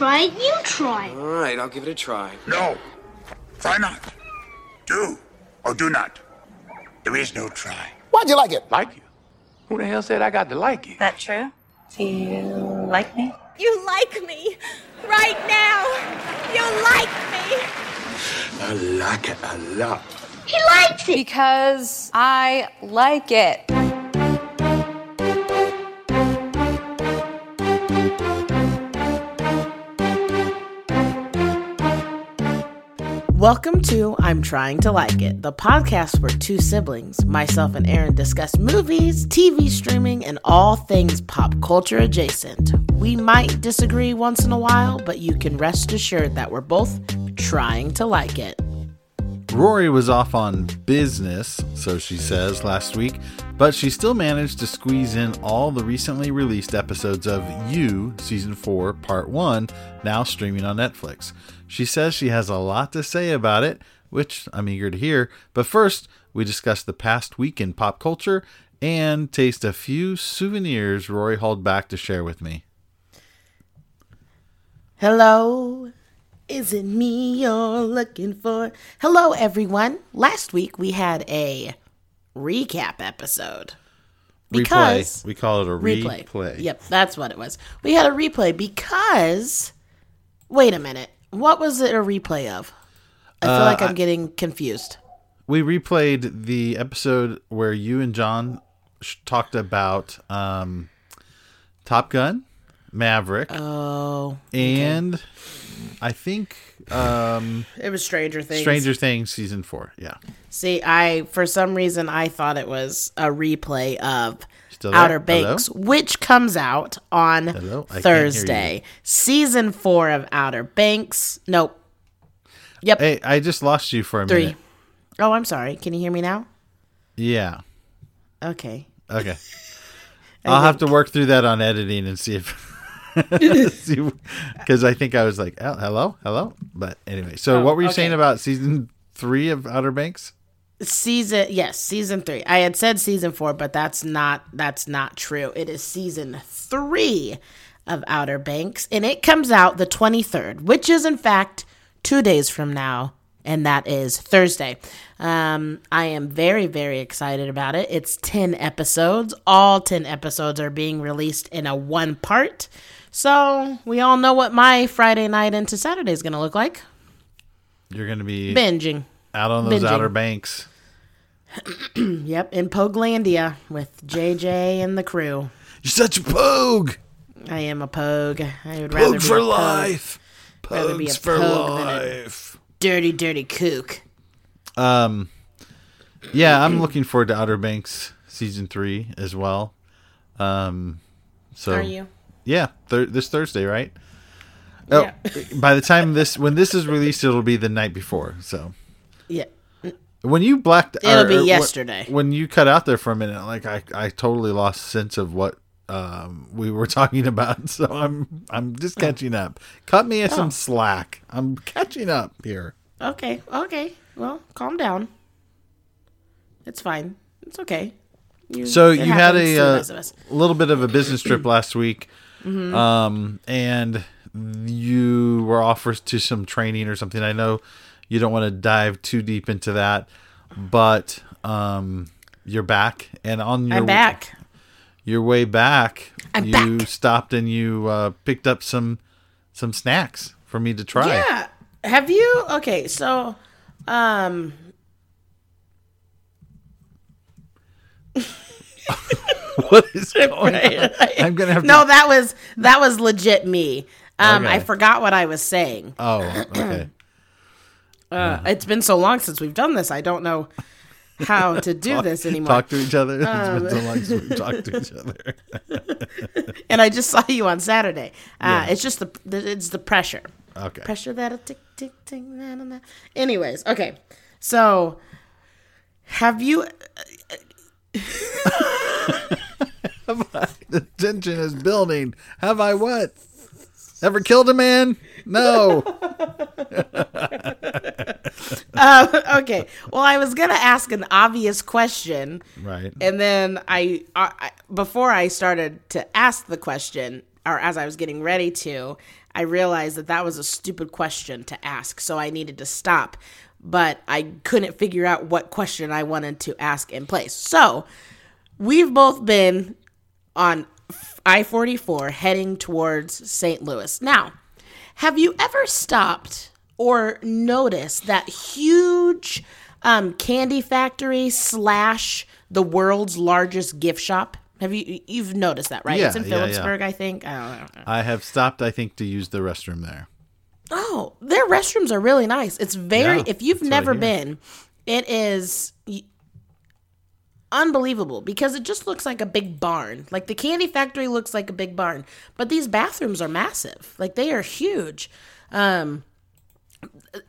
try it, you try it. All right, I'll give it a try. No. Try not. Do or do not. There is no try. Why'd you like it? Like you? Who the hell said I got to like you? That true? Do you like me? You like me. Right now. You like me. I like it a lot. He likes it. Because I like it. Welcome to I'm Trying to Like It, the podcast where two siblings, myself and Aaron, discuss movies, TV streaming, and all things pop culture adjacent. We might disagree once in a while, but you can rest assured that we're both trying to like it. Rory was off on business, so she says, last week, but she still managed to squeeze in all the recently released episodes of You, Season 4, Part 1, now streaming on Netflix. She says she has a lot to say about it, which I'm eager to hear. But first, we discuss the past week in pop culture and taste a few souvenirs Rory hauled back to share with me. Hello. Is it me you're looking for? Hello, everyone. Last week, we had a recap episode. Replay. We call it a replay. Yep, that's what it was. We had a replay because... Wait a minute. What was it a replay of? I feel like I'm getting confused. We replayed the episode where you and John talked about Top Gun Maverick. Oh. And okay. I think... it was Stranger Things. Stranger Things Season 4, yeah. See, for some reason, I thought it was a replay of... Outer Banks, hello? Which comes out on Thursday. Season 4 of Outer Banks. Nope. Yep. Hey, I just lost you for a minute. Oh, I'm sorry. Can you hear me now? Yeah. Okay. I'll have to work through that on editing and see if... Because I think I was like, oh, hello? But anyway. So what were you saying about Season 3 of Outer Banks? Season 3. I had said season 4, but that's not true. It is season 3 of Outer Banks, and it comes out the 23rd, which is in fact 2 days from now, and that is Thursday. I am very, very excited about it. It's 10 episodes. All 10 episodes are being released in a one part. So we all know what my Friday night into Saturday is going to look like. You're going to be binging. Out on those Outer Banks. Yep, in Pogelandia with JJ and the crew. You're such a pogue. I am a pogue. I would rather be for life. Pogues for life. Dirty, dirty kook. Yeah, I'm looking forward to Outer Banks Season 3 as well. So are you? Yeah, this Thursday, right? Oh, yeah. By the time when this is released, it'll be the night before. So. Yeah. When you blacked out. It'll be yesterday. When you cut out there for a minute, like I totally lost sense of what we were talking about. So I'm just catching up. Cut me some slack. I'm catching up here. Okay. Well, calm down. It's fine. It's okay. You had a little bit of a business trip last week. Mm-hmm. And you were offered to some training or something. I know. You don't want to dive too deep into that, but you're back, and on your way back, stopped and you picked up some snacks for me to try. Yeah, have you? Okay, so what is going on? I'm gonna have no. That was legit me. Okay. I forgot what I was saying. Oh, okay. It's been so long since we've done this. I don't know how to do this anymore. Talk to each other. It's been so long since we've talked to each other. And I just saw you on Saturday. Yeah. It's just the pressure. Okay. Pressure that'll tick, tick, tick. Nah, nah, nah. Anyways, okay. So, have you... The tension is building. Have I what? Ever killed a man? No. Okay. Well, I was going to ask an obvious question. Right. And then before I started to ask the question, or as I was getting ready to, I realized that that was a stupid question to ask, so I needed to stop. But I couldn't figure out what question I wanted to ask in place. So we've both been on I-44 heading towards St. Louis. Now, have you ever stopped or noticed that huge candy factory / the world's largest gift shop? Have you've noticed that, right? Yeah, it's in Phillipsburg, yeah. I think. I don't know. I have stopped, I think, to use the restroom there. Oh, their restrooms are really nice. It's very, if you've never been, it is unbelievable because it just looks like a big barn. Like the candy factory looks like a big barn, but these bathrooms are massive. Like they are huge.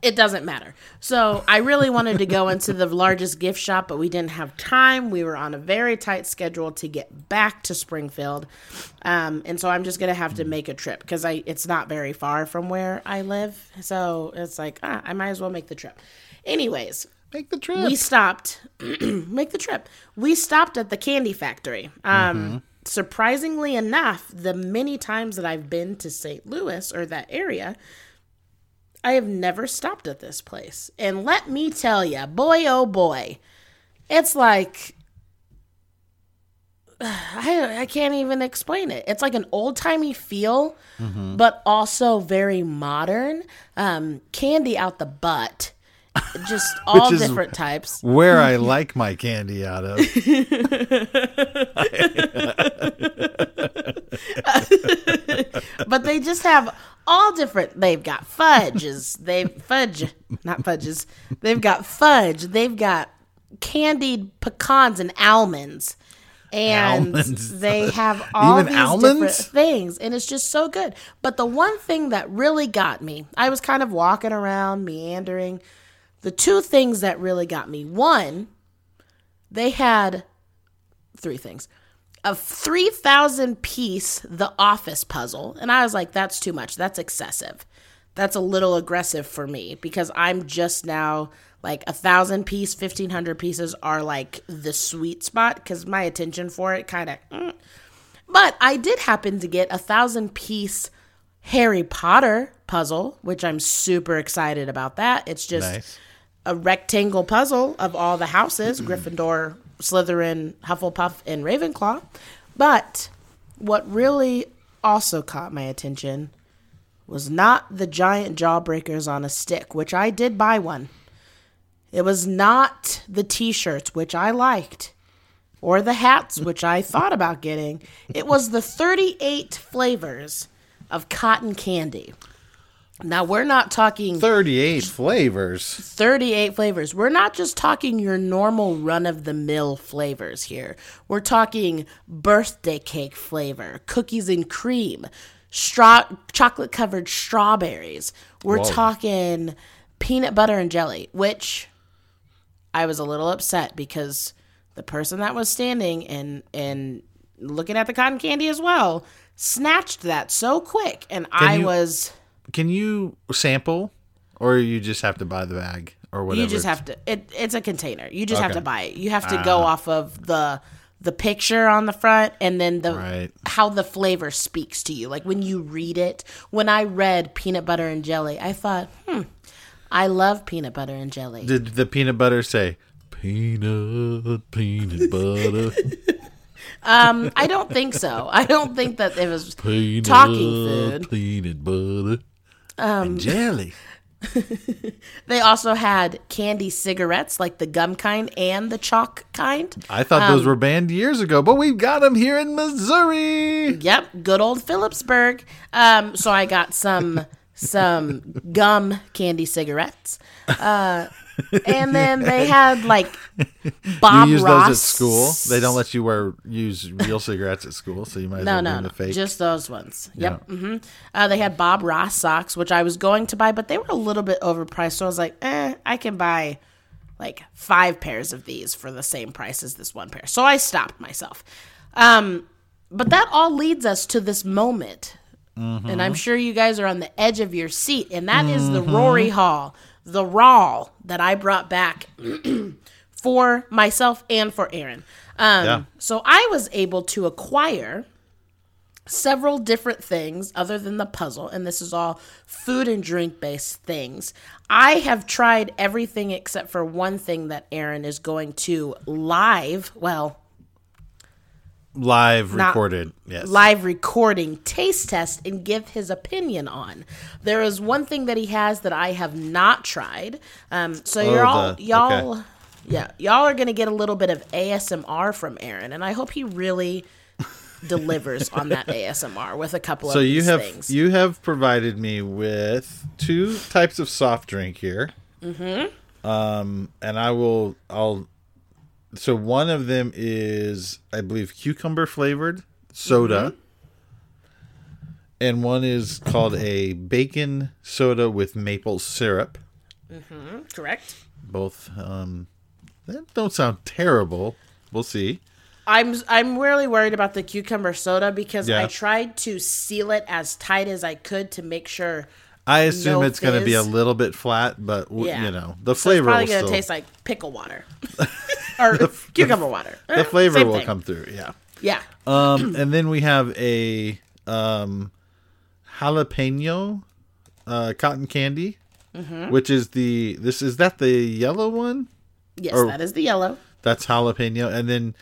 It doesn't matter. So I really wanted to go into the largest gift shop, but we didn't have time. We were on a very tight schedule to get back to Springfield. And so I'm just going to have to make a trip because it's not very far from where I live. So it's like, I might as well make the trip. Anyways. Make the trip. We stopped. Make the trip. We stopped at the candy factory. Surprisingly enough, the many times that I've been to St. Louis or that area, I have never stopped at this place. And let me tell you, boy, oh boy, it's like, I can't even explain it. It's like an old-timey feel, but also very modern. Candy out the butt. Just all different types. Where I like my candy out of. But they just have all different. They've got fudges. They've got fudge. They've got candied pecans and almonds. And they have all even these different things. And it's just so good. But the one thing that really got me, I was kind of walking around, meandering. The two things that really got me, one, they had three things. A 3,000-piece The Office puzzle. And I was like, that's too much. That's excessive. That's a little aggressive for me because I'm just now like 1,000-piece, 1,500 pieces are like the sweet spot because my attention for it kind of. But I did happen to get a 1,000-piece Harry Potter puzzle, which I'm super excited about that. It's just nice. A rectangle puzzle of all the houses, Gryffindor, Slytherin, Hufflepuff, and Ravenclaw. But what really also caught my attention was not the giant jawbreakers on a stick, which I did buy one. It was not the t-shirts, which I liked, or the hats, which I thought about getting. It was the 38 flavors of cotton candy. Now, we're not talking 38 flavors. 38 flavors. We're not just talking your normal run-of-the-mill flavors here. We're talking birthday cake flavor, cookies and cream, chocolate-covered strawberries. We're talking peanut butter and jelly, which I was a little upset because the person that was standing and looking at the cotton candy as well snatched that so quick. And Can you sample, or you just have to buy the bag or whatever? You just have to. It's a container. You just have to buy it. You have to go off of the picture on the front and then how the flavor speaks to you. Like when you read it. When I read peanut butter and jelly, I thought, I love peanut butter and jelly. Did the peanut butter say, peanut butter? I don't think so. I don't think that it was talking food. Peanut butter and jelly. They also had candy cigarettes, like the gum kind and the chalk kind. I thought those were banned years ago, but we've got them here in Missouri. Yep, good old Phillipsburg. So I got some gum candy cigarettes. And then they had like Bob you use Ross. Those at school. They don't let you use real cigarettes at school, so you might as well do the fake. Just those ones. Yep. Yeah. They had Bob Ross socks, which I was going to buy, but they were a little bit overpriced. So I was like, I can buy like 5 pairs of these for the same price as this one pair. So I stopped myself. But that all leads us to this moment, and I'm sure you guys are on the edge of your seat, and that is the Rory Hall. The raw that I brought back for myself and for Aaron. So I was able to acquire several different things other than the puzzle, and this is all food and drink-based things. I have tried everything except for one thing that Aaron is going to live recording taste test and give his opinion on. There is one thing that he has that I have not tried. Y'all are gonna get a little bit of ASMR from Aaron, and I hope he really delivers on that ASMR with a couple of these things. So you have provided me with two types of soft drink here. Mm-hmm. So one of them is, I believe, cucumber flavored soda. Mm-hmm. And one is called a bacon soda with maple syrup. Mm-hmm. Correct. Both. That don't sound terrible. We'll see. I'm really worried about the cucumber soda because I tried to seal it as tight as I could to make sure. I assume it's going to be a little bit flat, but you know, the flavor will probably going to taste like pickle water or cucumber water. The flavor will come through. Yeah. Yeah. And then we have a jalapeno cotton candy, mm-hmm. which is the yellow one? Yes, that is the yellow. That's jalapeno. And then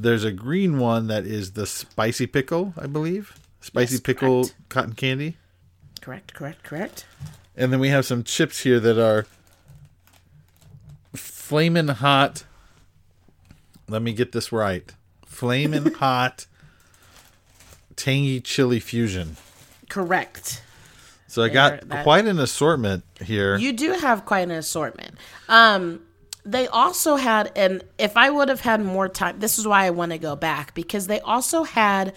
there's a green one that is the spicy pickle, I believe. Spicy pickle cotton candy. Correct. And then we have some chips here that are flamin' hot. Let me get this right. Flamin' hot tangy chili fusion. Correct. So I got quite an assortment here. You do have quite an assortment. They also had, and if I would have had more time, this is why I want to go back, because they also had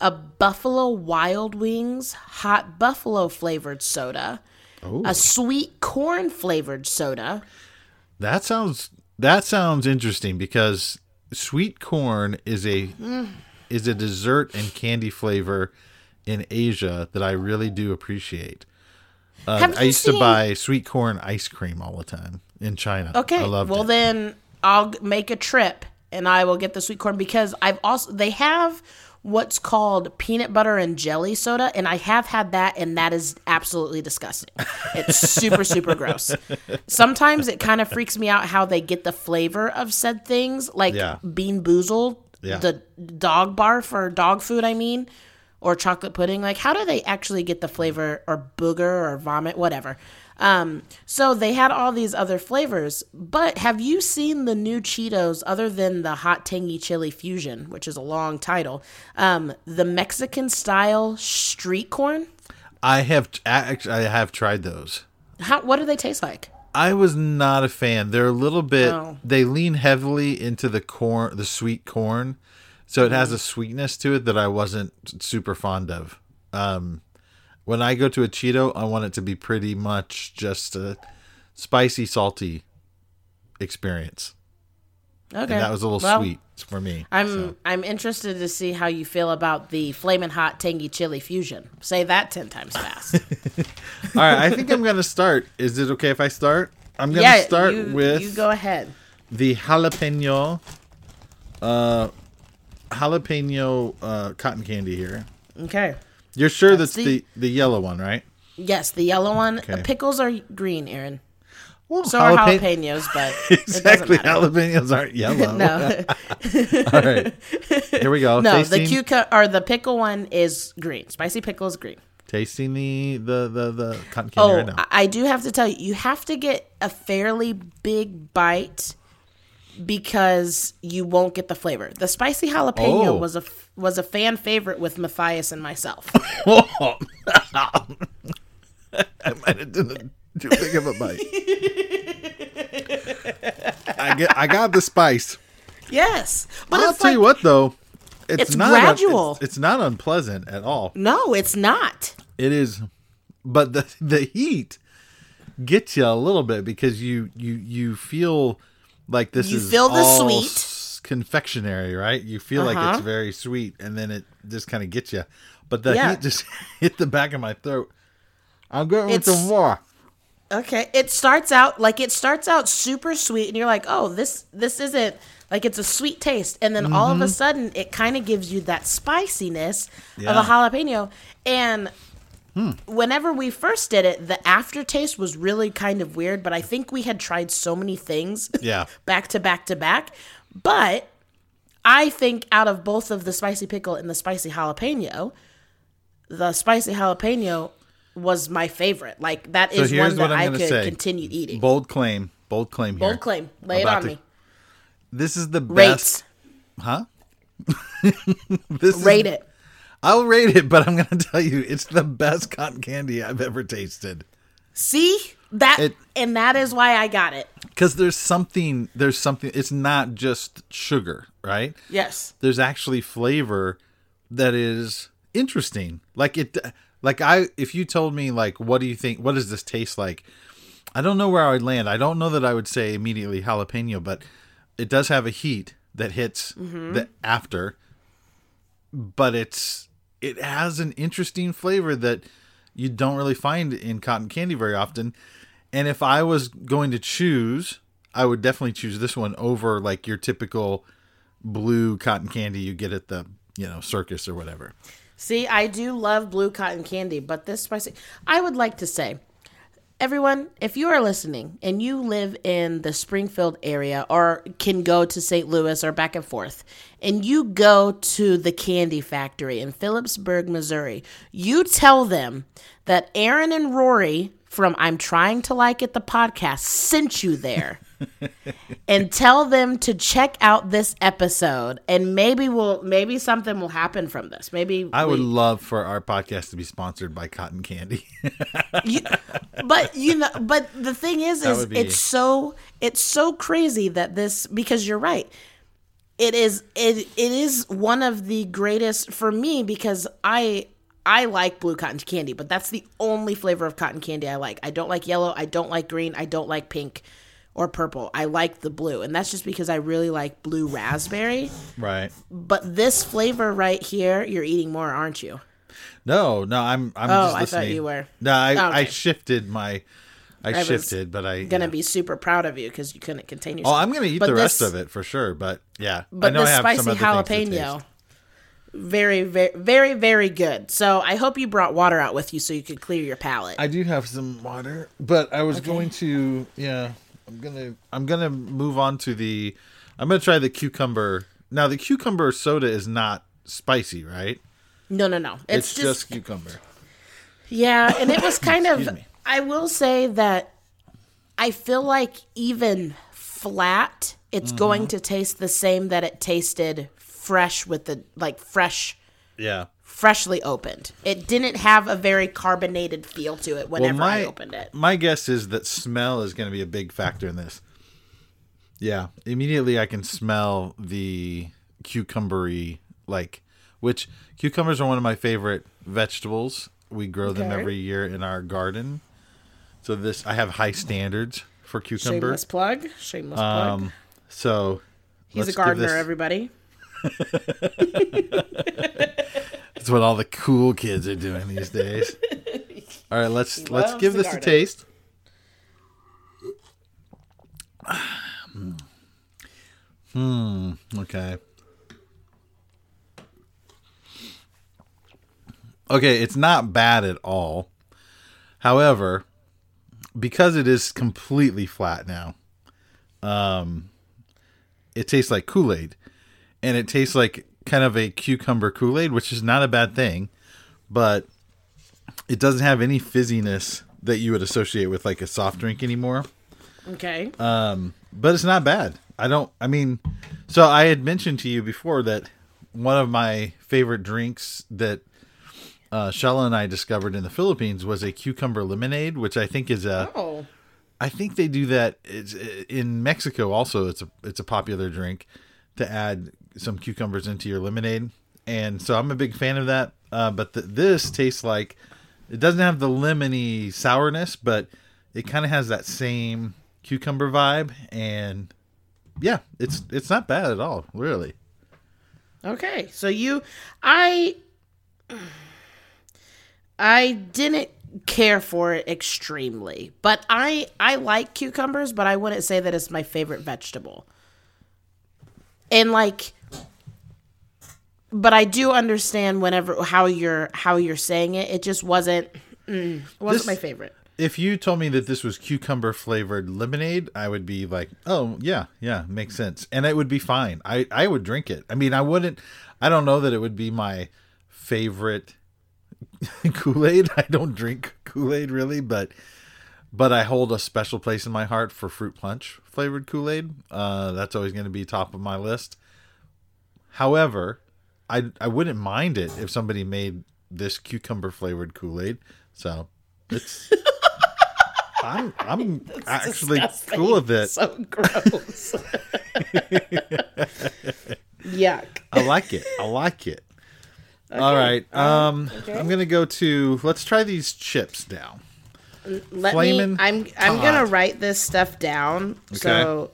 a Buffalo Wild Wings hot buffalo flavored soda, a sweet corn flavored soda. That sounds interesting because sweet corn is a dessert and candy flavor in Asia that I really do appreciate. I used to buy sweet corn ice cream all the time. In China. Okay. I loved it. Then I'll make a trip and I will get the sweet corn because they have what's called peanut butter and jelly soda, and I have had that, and that is absolutely disgusting. It's super, super gross. Sometimes it kind of freaks me out how they get the flavor of said things, like Bean Boozled, the dog bar for dog food, or chocolate pudding. Like, how do they actually get the flavor or booger or vomit, whatever? So they had all these other flavors, but have you seen the new Cheetos other than the hot tangy chili fusion, which is a long title, the Mexican style street corn? I have tried those. What do they taste like? I was not a fan. They're a little bit, they lean heavily into the corn, the sweet corn. So it has a sweetness to it that I wasn't super fond of. When I go to a Cheeto, I want it to be pretty much just a spicy, salty experience. Okay. And that was a little sweet for me. I'm interested to see how you feel about the Flamin' Hot Tangy Chili Fusion. Say that 10 times fast. All right. I think I'm going to start. Is it okay if I start? I'm going to start with... You go ahead. The jalapeno cotton candy here. Okay. You're sure that's the yellow one, right? Yes, the yellow one. Okay. Pickles are green, Aaron. Well, so are jalapenos, but exactly, it doesn't matter. Jalapenos aren't yellow. No. All right, here we go. No, tasting. The the pickle one is green. Spicy pickle is green. Tasting the cotton candy right now. I do have to tell you have to get a fairly big bite because you won't get the flavor. The spicy jalapeno was a fan favorite with Matthias and myself. I might have done too big of a bite. I got the spice. Yes, but I'll tell you what though, it's not gradual. It's not unpleasant at all. No, it's not. It is, but the heat gets you a little bit because you feel like this is all sweet. Confectionery, right? You feel like it's very sweet, and then it just kind of gets you. But the heat just hit the back of my throat. I'm going with some more. Okay. It starts out super sweet, and you're like, oh, this isn't, like, it's a sweet taste. And then all of a sudden, it kind of gives you that spiciness of a jalapeno. And whenever we first did it, the aftertaste was really kind of weird, but I think we had tried so many things back to back to back. But I think out of both of the spicy pickle and the spicy jalapeno was my favorite. Like, that is one that I could continue eating. Bold claim here. Bold claim. Lay it on me. This is the best. Rates. Huh? Rate it. I'll rate it, but I'm going to tell you, it's the best cotton candy I've ever tasted. See? And that is why I got it. Because there's something, it's not just sugar, right? Yes. There's actually flavor that is interesting. If you told me, like, what do you think, what does this taste like? I don't know where I would land. I don't know that I would say immediately jalapeno, but it does have a heat that hits the after, but it has an interesting flavor that you don't really find in cotton candy very often. And if I was going to choose, I would definitely choose this one over, like, your typical blue cotton candy you get at the, circus or whatever. See, I do love blue cotton candy, but this spicy, I would like to say, everyone, if you are listening and you live in the Springfield area or can go to St. Louis or back and forth, and you go to the candy factory in Phillipsburg, Missouri, you tell them that Aaron and Rory from I'm Trying to Like It, the podcast, sent you there. And tell them to check out this episode, and maybe something will happen from this. Maybe I would love for our podcast to be sponsored by cotton candy. But the thing is it's so crazy that this, because you're right. It is one of the greatest for me, because I like blue cotton candy, but that's the only flavor of cotton candy I like. I don't like yellow, I don't like green, I don't like pink. Or purple. I like the blue. And that's just because I really like blue raspberry. Right. But this flavor right here, you're eating more, aren't you? No, I'm just listening. I thought you were. No, I shifted my... I shifted, but I'm going to be super proud of you because you couldn't contain yourself. Oh, I'm going to eat the rest of it for sure, but yeah. But I know this spicy jalapeno, very, very, very, very good. So I hope you brought water out with you so you could clear your palate. I do have some water, but I was going to... Yeah. I'm gonna move on to the. I'm gonna try the cucumber. Now the cucumber soda is not spicy, right? No. It's just cucumber. Yeah, and it was kind of. Me. I will say that I feel like even flat, it's going to taste the same that it tasted fresh with the freshly opened. It didn't have a very carbonated feel to it whenever I opened it. My guess is that smell is going to be a big factor in this. Yeah. Immediately I can smell the cucumbery, which cucumbers are one of my favorite vegetables. We grow them every year in our garden. So I have high standards for cucumber. Shameless plug. So he's a gardener, everybody. That's what all the cool kids are doing these days. All right, let's give this a taste. Okay, it's not bad at all. However, because it is completely flat now, it tastes like Kool-Aid, and it tastes like kind of a cucumber Kool-Aid, which is not a bad thing, but it doesn't have any fizziness that you would associate with like a soft drink anymore. Okay. But it's not bad. So I had mentioned to you before that one of my favorite drinks that Shella and I discovered in the Philippines was a cucumber lemonade, which I think is I think they do that in Mexico also. It's a popular drink to add some cucumbers into your lemonade. And so I'm a big fan of that. But this tastes like, it doesn't have the lemony sourness, but it kind of has that same cucumber vibe. And yeah, it's not bad at all, really. Okay. So I didn't care for it extremely. But I like cucumbers, but I wouldn't say that it's my favorite vegetable. And like, but I do understand whenever how you're saying it. It just wasn't my favorite. If you told me that this was cucumber flavored lemonade, I would be like, oh, yeah, makes sense. And it would be fine. I would drink it. I mean, I don't know that it would be my favorite Kool-Aid. I don't drink Kool-Aid really, but I hold a special place in my heart for fruit punch flavored Kool-Aid. That's always going to be top of my list. However, I wouldn't mind it if somebody made this cucumber flavored Kool-Aid. So it's... I'm that's actually disgusting. Cool with it. So gross. Yuck. I like it. Okay. All right. Okay. I'm gonna go to. Let's try these chips now. I'm gonna write this stuff down. Okay.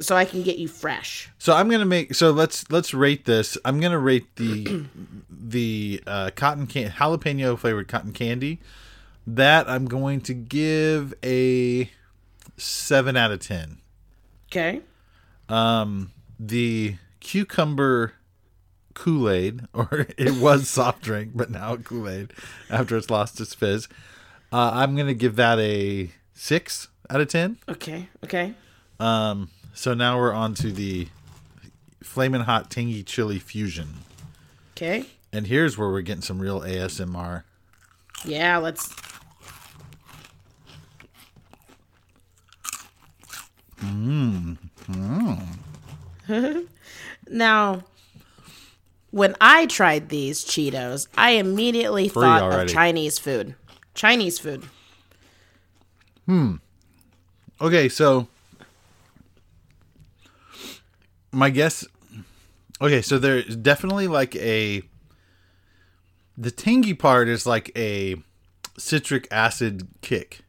So I can get you fresh. So I'm gonna make. So let's rate this. I'm gonna rate the jalapeno flavored cotton candy. That I'm going to give a 7 out of 10. Okay. The cucumber Kool-Aid, or it was soft drink, but now Kool-Aid after it's lost its fizz. I'm going to give that a 6 out of 10. Okay. So now we're on to the Flamin' Hot Tangy Chili Fusion. Okay. And here's where we're getting some real ASMR. Yeah, let's... Now, when I tried these Cheetos, I immediately thought of Chinese food. Okay, so my guess... Okay, so there's definitely like a... The tangy part is like a citric acid kick.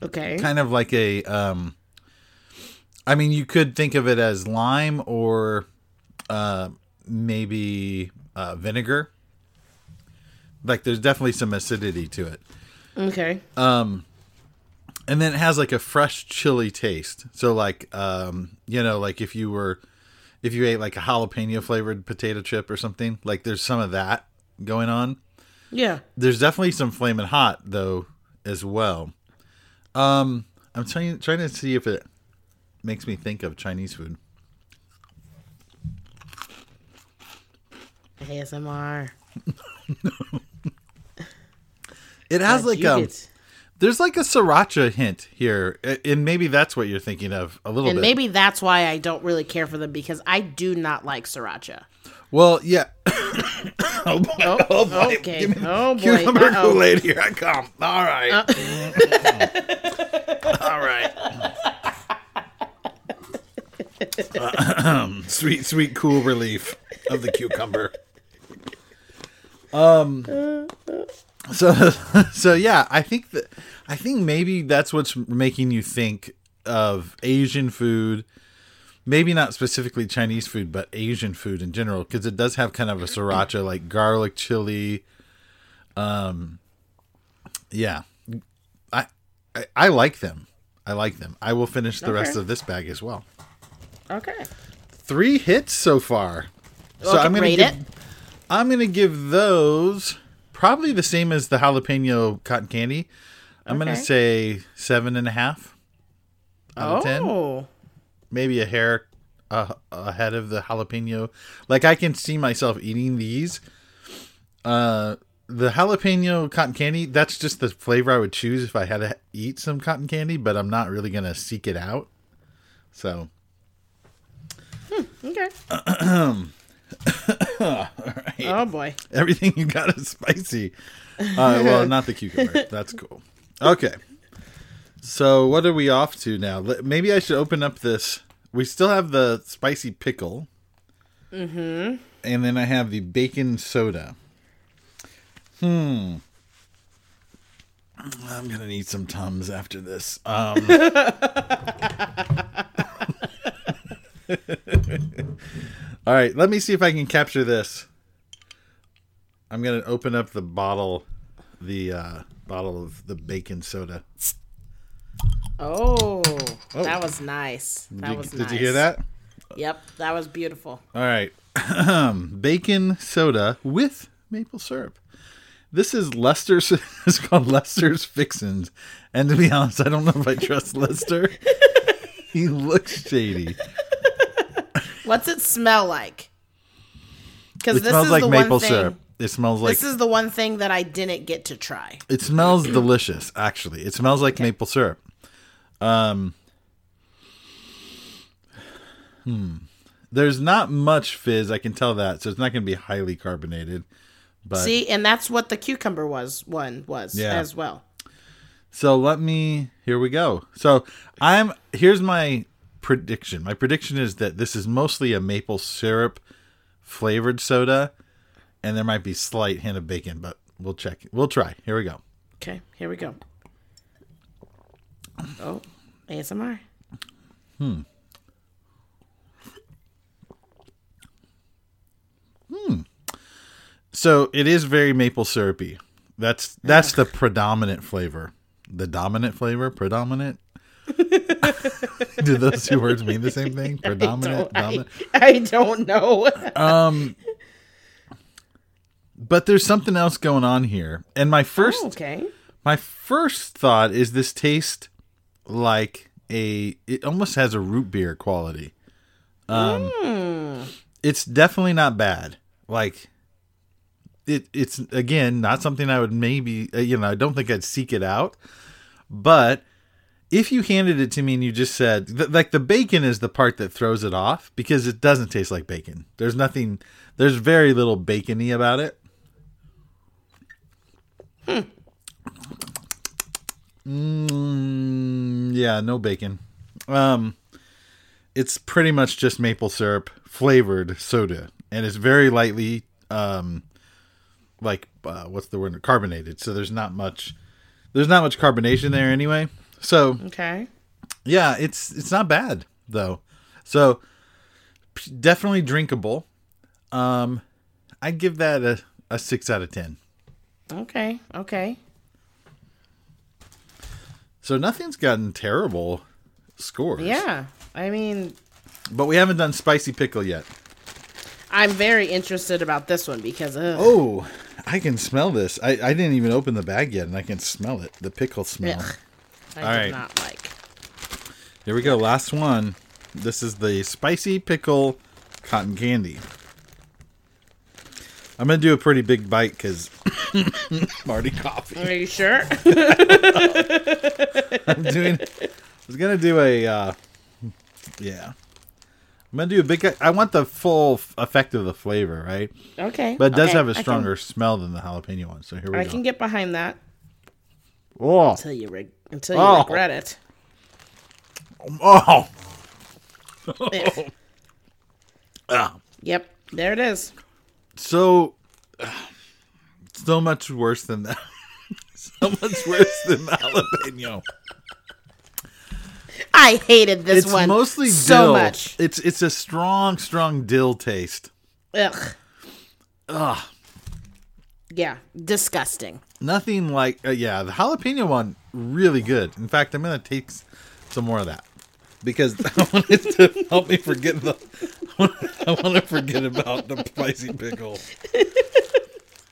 Okay. Kind of like a... I mean, you could think of it as lime or maybe vinegar. Like, there's definitely some acidity to it. Okay. And then it has like a fresh chili taste. So, like, like if you ate like a jalapeno flavored potato chip or something, like there's some of that going on. Yeah. There's definitely some Flamin' Hot though as well. I'm trying to see if it makes me think of Chinese food. ASMR. No. It has there's like a sriracha hint here, and maybe that's what you're thinking of a little bit. And maybe that's why I don't really care for them, because I do not like sriracha. Well, yeah. Oh boy. Okay. Give me cucumber Kool-Aid. Here I come. All right. All right. Sweet, sweet, cool relief of the cucumber. So yeah, I think maybe that's what's making you think of Asian food. Maybe not specifically Chinese food, but Asian food in general, because it does have kind of a sriracha, like garlic chili. Yeah, I like them. I will finish the rest of this bag as well. Okay. 3 hits so far. So I'm gonna give those probably the same as the jalapeno cotton candy. I'm gonna say 7.5 out of 10. Maybe a hair ahead of the jalapeno. Like, I can see myself eating these. The jalapeno cotton candy, that's just the flavor I would choose if I had to eat some cotton candy, but I'm not really going to seek it out. So. Okay. All right. Oh, boy. Everything you got is spicy. Well, not the cucumber. That's cool. Okay. So what are we off to now? Maybe I should open up this. We still have the spicy pickle. Mm-hmm. And then I have the bacon soda. I'm going to need some Tums after this. All right. Let me see if I can capture this. I'm going to open up the bottle the bottle of the bacon soda. Oh, that was nice. Did you hear that? Yep, that was beautiful. All right. Bacon soda with maple syrup. This is Lester's. It's called Lester's Fixins. And to be honest, I don't know if I trust Lester. He looks shady. What's it smell like? Because this smells is like the maple one thing, syrup. It smells like. This is the one thing that I didn't get to try. It smells delicious, actually. It smells like maple syrup. There's not much fizz, I can tell that, so it's not going to be highly carbonated. But see, and that's what the cucumber was as well. So here we go. So here's my prediction. My prediction is that this is mostly a maple syrup flavored soda, and there might be slight hint of bacon, but we'll check. We'll try. Here we go. Okay, here we go. Oh, ASMR. So it is very maple syrupy. That's the predominant flavor. The dominant flavor? Predominant? Do those two words mean the same thing? Predominant? I don't know. But there's something else going on here. And my first thought is this tastes like it almost has a root beer quality. It's definitely not bad. Like it's again not something I would I don't think I'd seek it out. But if you handed it to me and you just said the bacon is the part that throws it off because it doesn't taste like bacon. There's very little bacony about it. Yeah, no bacon. It's pretty much just maple syrup flavored soda, and it's very lightly what's the word? Carbonated. So there's not much carbonation there anyway. So okay, yeah, it's not bad though. So definitely drinkable. I'd give that a 6 out of 10. Okay. So nothing's gotten terrible scores. Yeah, I mean, but we haven't done spicy pickle yet. I'm very interested about this one because I can smell this. I didn't even open the bag yet, and I can smell it. The pickle smell. Ugh, I did not like. Here we go. Last one. This is the spicy pickle cotton candy. I'm going to do a pretty big bite because I'm already coughing. Are you sure? I'm going to do a big... I want the full effect of the flavor, right? Okay. But it does have a stronger smell than the jalapeno one, so here we go. I can get behind that. Oh. Until you regret it. Oh. Yep. There it is. So much worse than that. So much worse than the jalapeno. I hated this one. It's mostly dill. So much. It's a strong, strong dill taste. Ugh. Yeah, disgusting. Nothing like the jalapeno one really good. In fact, I'm gonna take some more of that because I want it to help me forget I want to forget about the spicy pickle.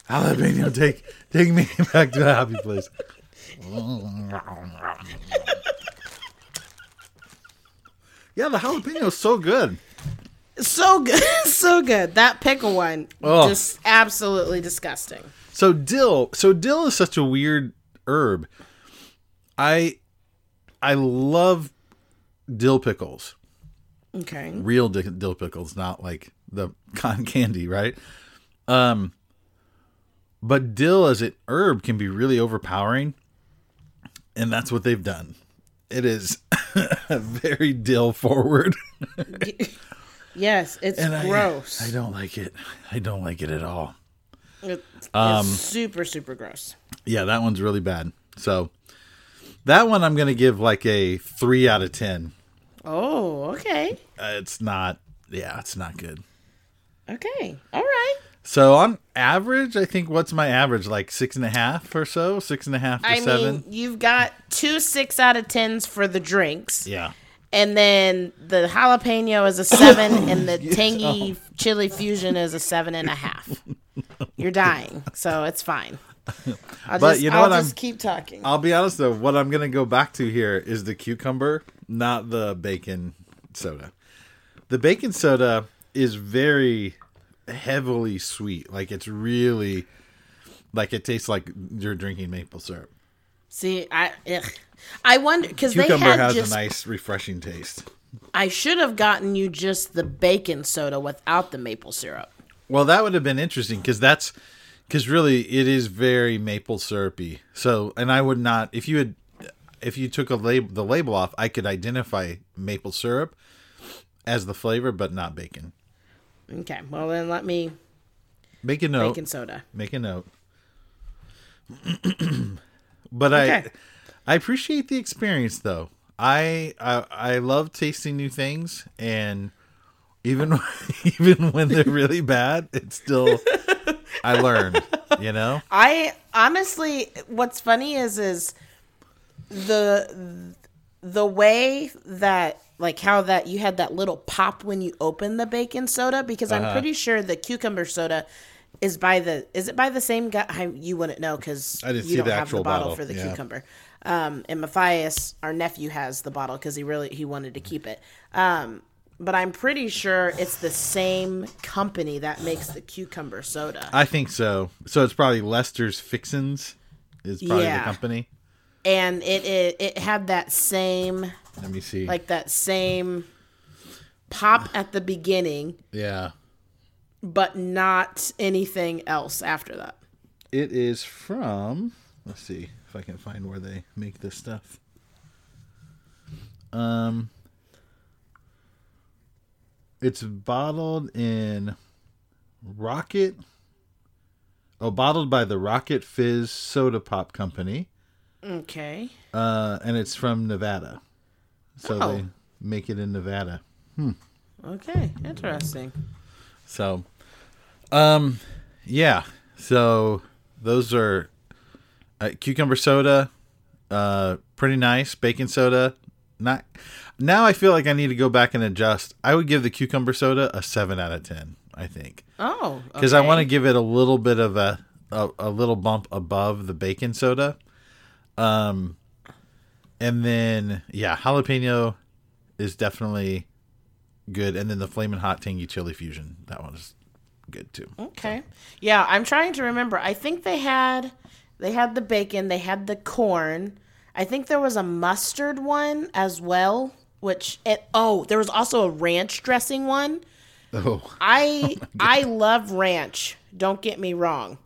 Jalapeno, take me back to a happy place. Yeah, the jalapeno is so good. So good. That pickle one, just absolutely disgusting. So dill is such a weird herb. I love dill pickles. Okay. Real dill pickles, not like the cotton candy, right? But dill as an herb can be really overpowering, and that's what they've done. It is very dill forward. Yes, it's gross. I don't like it. I don't like it at all. It's super, super gross. Yeah, that one's really bad. So that one I'm going to give like a 3 out of 10. Oh, okay. It's not good. Okay. All right. So on average, I think what's my average? Like 6.5 or so? 6.5 to 7? I mean, you've got 2 6 out of 10s for the drinks. Yeah. And then the jalapeno is a 7 and the tangy chili fusion is a 7.5. You're dying. So it's fine. Keep talking. I'll be honest though, what I'm going to go back to here is the cucumber, not the bacon soda. The bacon soda is very heavily sweet. Like it's really, like it tastes like you're drinking maple syrup. See, I wonder because cucumber has a nice, refreshing taste. I should have gotten you just the bacon soda without the maple syrup. Well, that would have been interesting because really it is very maple syrupy. So, and I would not if you took the label off, I could identify maple syrup as the flavor, but not bacon. Okay, well then let me make a note. Bacon soda. Make a note. But okay. I appreciate the experience though. I love tasting new things, and even when they're really bad, it's still I learned. You know. I honestly, what's funny is the way that. Like how that you had that little pop when you open the bacon soda, because I'm pretty sure the cucumber soda is it by the same guy? You wouldn't know because you don't have the bottle for the cucumber. And Matthias, our nephew, has the bottle because he wanted to keep it. But I'm pretty sure it's the same company that makes the cucumber soda. I think so. So it's probably Lester's Fixins is probably the company. And it had that same. Let me see. Like that same pop at the beginning. Yeah. But not anything else after that. It is from. Let's see if I can find where they make this stuff. It's bottled in Rocket. Oh, bottled by the Rocket Fizz Soda Pop Company. Okay. And it's from Nevada. So they make it in Nevada. Okay, interesting. So, yeah. So those are cucumber soda, pretty nice. Bacon soda, not. Now I feel like I need to go back and adjust. I would give the cucumber soda a 7 out of 10. I think. Oh, okay. Because I want to give it a little bit of a little bump above the bacon soda. And then, yeah, jalapeno is definitely good. And then the Flamin' Hot Tangy Chili Fusion. That one is good, too. Okay. So. Yeah, I'm trying to remember. I think they had the bacon. They had the corn. I think there was a mustard one as well, there was also a ranch dressing one. Oh. I love ranch. Don't get me wrong.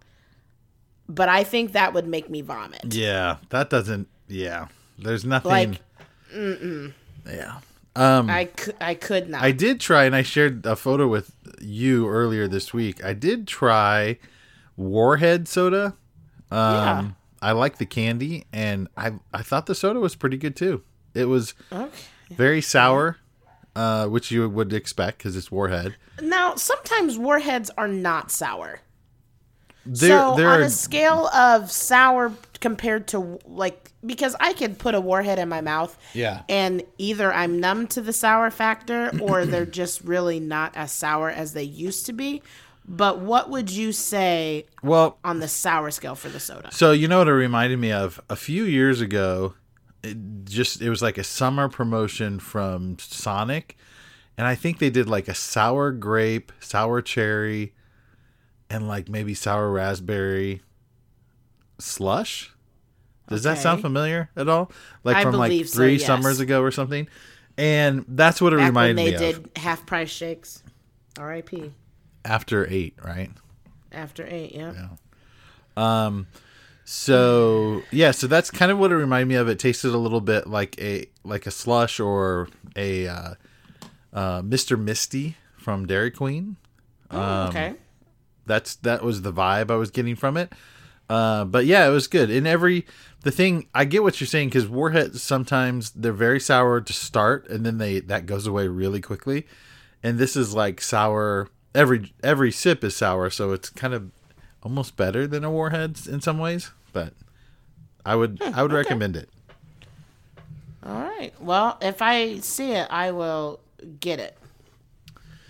But I think that would make me vomit. Yeah, that doesn't. Yeah. There's nothing. Like, yeah. I could not. I did try, and I shared a photo with you earlier this week. I did try Warhead soda. Yeah. I like the candy, and I thought the soda was pretty good, too. It was very sour, which you would expect because it's Warhead. Now, sometimes Warheads are not sour. A scale of sour compared to, like, because I could put a Warhead in my mouth, yeah, and either I'm numb to the sour factor or they're just really not as sour as they used to be. But what would you say on the sour scale for the soda? So you know what it reminded me of? A few years ago, it was like a summer promotion from Sonic, and I think they did like a sour grape, sour cherry, and like maybe sour raspberry slush. Does that sound familiar at all? Like from like 3 summers ago or something. And that's what it reminded me of. They did half price shakes. R.I.P. After 8, right? After 8, yeah. So yeah, so that's kind of what it reminded me of. It tasted a little bit like a slush or a Mr. Misty from Dairy Queen. Okay. That was the vibe I was getting from it. But yeah, it was good. I get what you're saying, because Warheads, sometimes they're very sour to start, and then that goes away really quickly. And this is like sour every sip is sour, so it's kind of almost better than a Warhead in some ways, but I would recommend it. All right. Well, if I see it, I will get it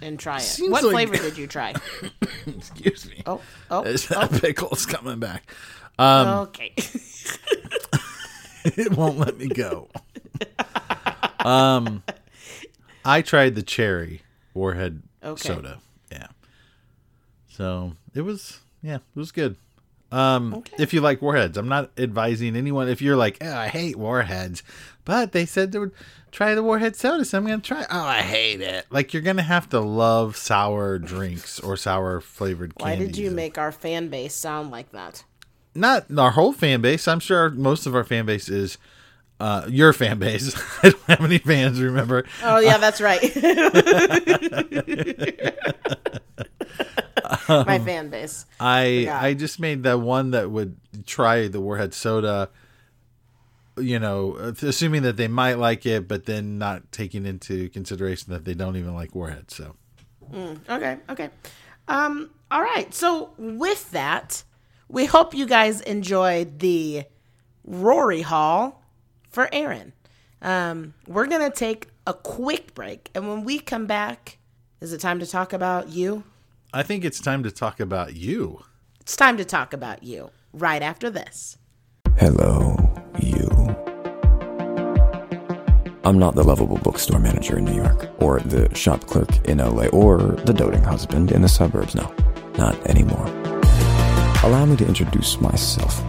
and try it. Seems what flavor did you try? Excuse me. Oh. Is that pickle's coming back? Okay. It won't let me go. I tried the cherry Warhead soda. Yeah. So it was good. If you like Warheads, I'm not advising anyone. If you're like, I hate Warheads, but they said they would try the Warhead soda, so I'm going to try it. Oh, I hate it. Like, you're going to have to love sour drinks or sour flavored candy. Why did you make our fan base sound like that? Not our whole fan base. I'm sure most of our fan base is your fan base. I don't have any fans, remember? Oh, yeah, that's right. My fan base. I just made that one that would try the Warhead soda, assuming that they might like it, but then not taking into consideration that they don't even like Warhead. So, okay. All right. So with that, we hope you guys enjoyed the Rory haul for Aaron. We're going to take a quick break. And when we come back, is it time to talk about you? I think it's time to talk about you. It's time to talk about you right after this. Hello, you. I'm not the lovable bookstore manager in New York, or the shop clerk in LA, or the doting husband in the suburbs. No, not anymore. Allow me to introduce myself.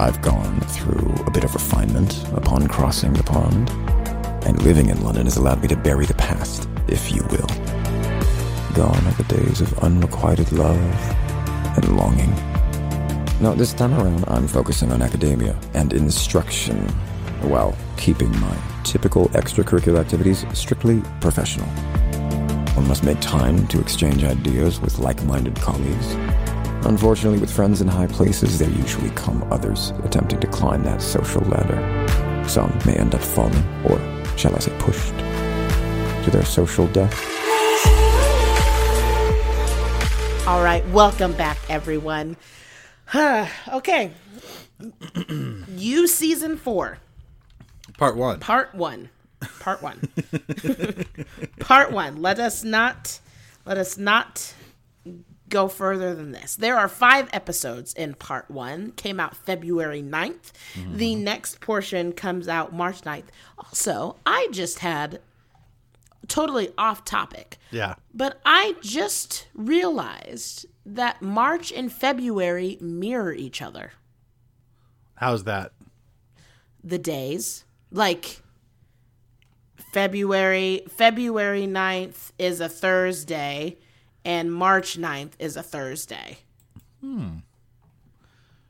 I've gone through a bit of refinement upon crossing the pond, and living in London has allowed me to bury the past, if you will. Gone are the days of unrequited love and longing. Now, this time around, I'm focusing on academia and instruction while keeping my typical extracurricular activities strictly professional. One must make time to exchange ideas with like-minded colleagues. Unfortunately, with friends in high places, there usually come others attempting to climb that social ladder. Some may end up falling, or shall I say pushed, to their social death. All right, welcome back, everyone. Okay. You Season 4. Part 1. Part 1. Let us not go further than this. There are 5 episodes in Part 1. Came out February 9th. Mm-hmm. The next portion comes out March 9th. Also, I just had... totally off topic. Yeah. But I just realized that March and February mirror each other. How's that? The days. Like February 9th is a Thursday and March 9th is a Thursday.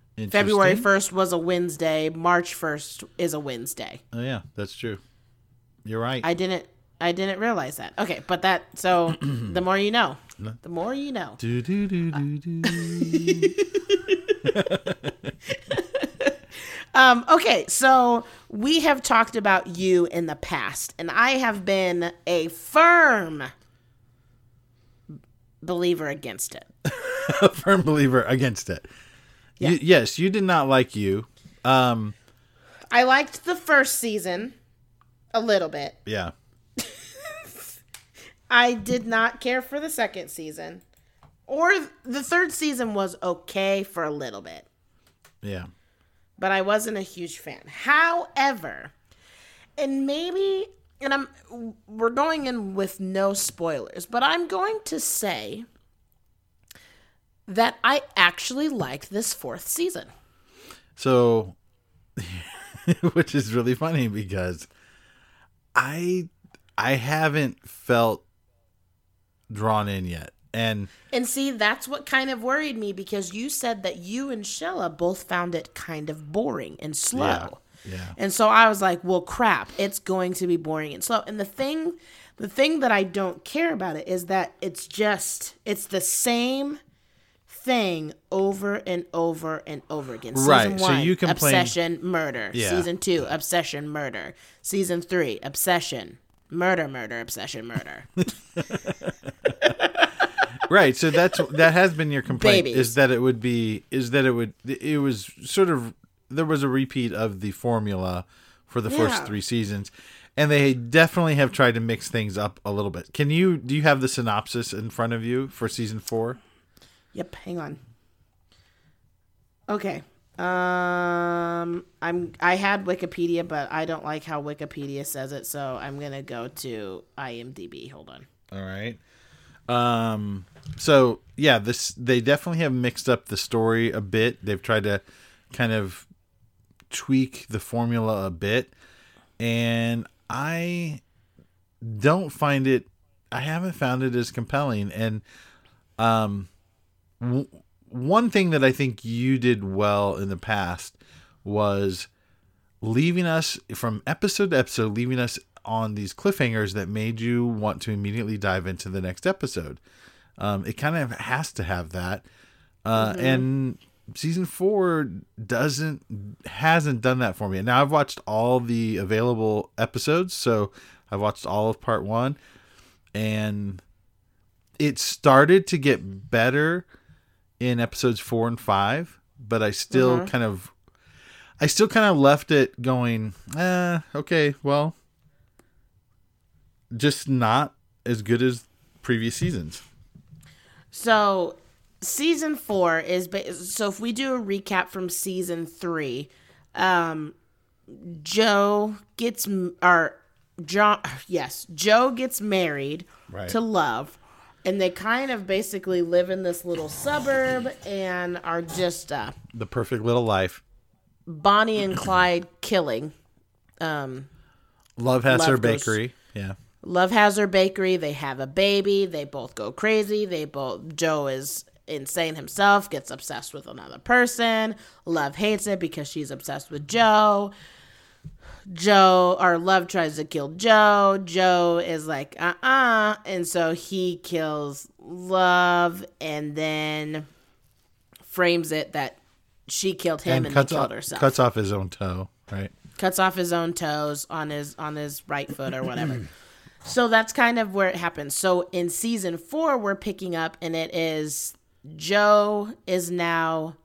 February 1st was a Wednesday. March 1st is a Wednesday. Oh, yeah. That's true. You're right. I didn't realize that. Okay, but so the more you know. The more you know. Okay, so we have talked about you in the past, and I have been a firm believer against it. A firm believer against it. Yeah. Yes, you did not like you. I liked the first season a little bit. Yeah. I did not care for the second season, or the third season was okay for a little bit. Yeah. But I wasn't a huge fan. However, we're going in with no spoilers, but I'm going to say that I actually liked this fourth season. So, which is really funny because I haven't felt drawn in yet. And see, that's what kind of worried me, because you said that you and Shella both found it kind of boring and slow. Yeah. And so I was like, well, crap, it's going to be boring and slow. And the thing that I don't care about it is that it's the same thing over and over and over again. Right. Season 1, so you complain. Obsession, murder. Yeah. Season 2, obsession, murder. Season 3, obsession. Murder, obsession, murder. Right. So that has been your complaint, babies. It was sort of, there was a repeat of the formula for the first three seasons. And they definitely have tried to mix things up a little bit. Do you have the synopsis in front of you for season 4? Yep. Hang on. Okay. I had Wikipedia, but I don't like how Wikipedia says it, so I'm going to go to IMDb. Hold on. All right. So yeah, they definitely have mixed up the story a bit. They've tried to kind of tweak the formula a bit, and I haven't found it as compelling. And, one thing that I think you did well in the past was leaving us from episode to episode, leaving us on these cliffhangers that made you want to immediately dive into the next episode. It kind of has to have that. Mm-hmm. And season 4 hasn't done that for me. Now I've watched all the available episodes. So I've watched all of part 1, and it started to get better in episodes 4 and 5, but I still kind of left it going, okay, well, just not as good as previous seasons. So season 4 is, so if we do a recap from season 3, Joe gets married to Love. And they kind of basically live in this little suburb and are just... the perfect little life. Bonnie and Clyde killing. Love has her bakery. Yeah. Love has her bakery. They have a baby. They both go crazy. Joe is insane himself, gets obsessed with another person. Love hates it because she's obsessed with Joe. Love tries to kill Joe. Joe is like, and so he kills Love and then frames it that she killed him and he killed herself. Cuts off his own toe, right? Cuts off his own toes on his right foot or whatever. So that's kind of where it happens. So in season 4, we're picking up, and it is Joe is now